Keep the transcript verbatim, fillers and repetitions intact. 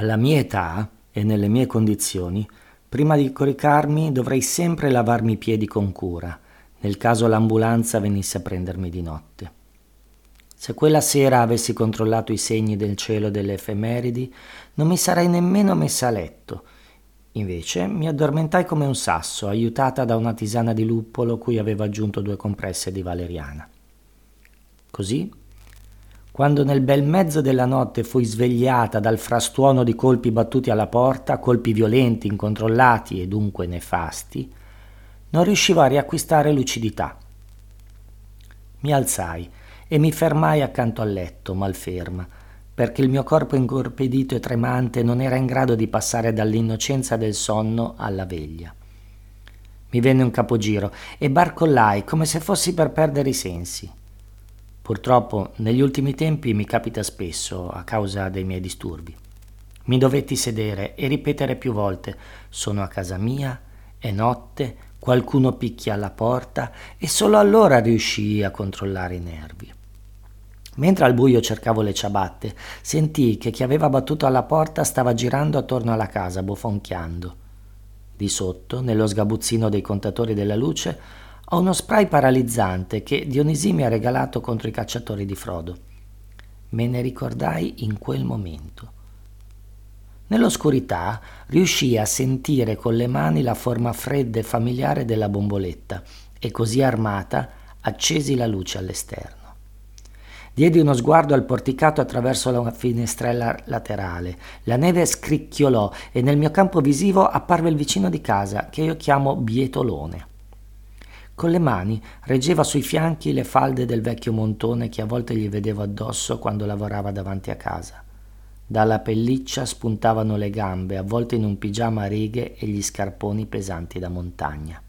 Alla mia età e nelle mie condizioni, prima di coricarmi dovrei sempre lavarmi i piedi con cura, nel caso l'ambulanza venisse a prendermi di notte. Se quella sera avessi controllato i segni del cielo delle effemeridi, non mi sarei nemmeno messa a letto. Invece mi addormentai come un sasso, aiutata da una tisana di luppolo cui avevo aggiunto due compresse di valeriana. Così, quando nel bel mezzo della notte fui svegliata dal frastuono di colpi battuti alla porta, colpi violenti, incontrollati e dunque nefasti, non riuscivo a riacquistare lucidità. Mi alzai e mi fermai accanto al letto, malferma, perché il mio corpo intorpidito e tremante non era in grado di passare dall'innocenza del sonno alla veglia. Mi venne un capogiro e barcollai come se fossi per perdere i sensi. Purtroppo negli ultimi tempi mi capita spesso a causa dei miei disturbi. Mi dovetti sedere e ripetere più volte: sono a casa mia, è notte, qualcuno picchia alla porta, e solo allora riuscii a controllare i nervi. Mentre al buio cercavo le ciabatte, sentii che chi aveva battuto alla porta stava girando attorno alla casa, bofonchiando. Di sotto, nello sgabuzzino dei contatori della luce, ho uno spray paralizzante che Dionisi mi ha regalato contro i cacciatori di Frodo. Me ne ricordai in quel momento. Nell'oscurità riuscii a sentire con le mani la forma fredda e familiare della bomboletta e, così armata, accesi la luce all'esterno. Diedi uno sguardo al porticato attraverso la finestrella laterale. La neve scricchiolò e nel mio campo visivo apparve il vicino di casa, che io chiamo Bietolone. Con le mani reggeva sui fianchi le falde del vecchio montone che a volte gli vedevo addosso quando lavorava davanti a casa. Dalla pelliccia spuntavano le gambe, avvolte in un pigiama a righe e gli scarponi pesanti da montagna.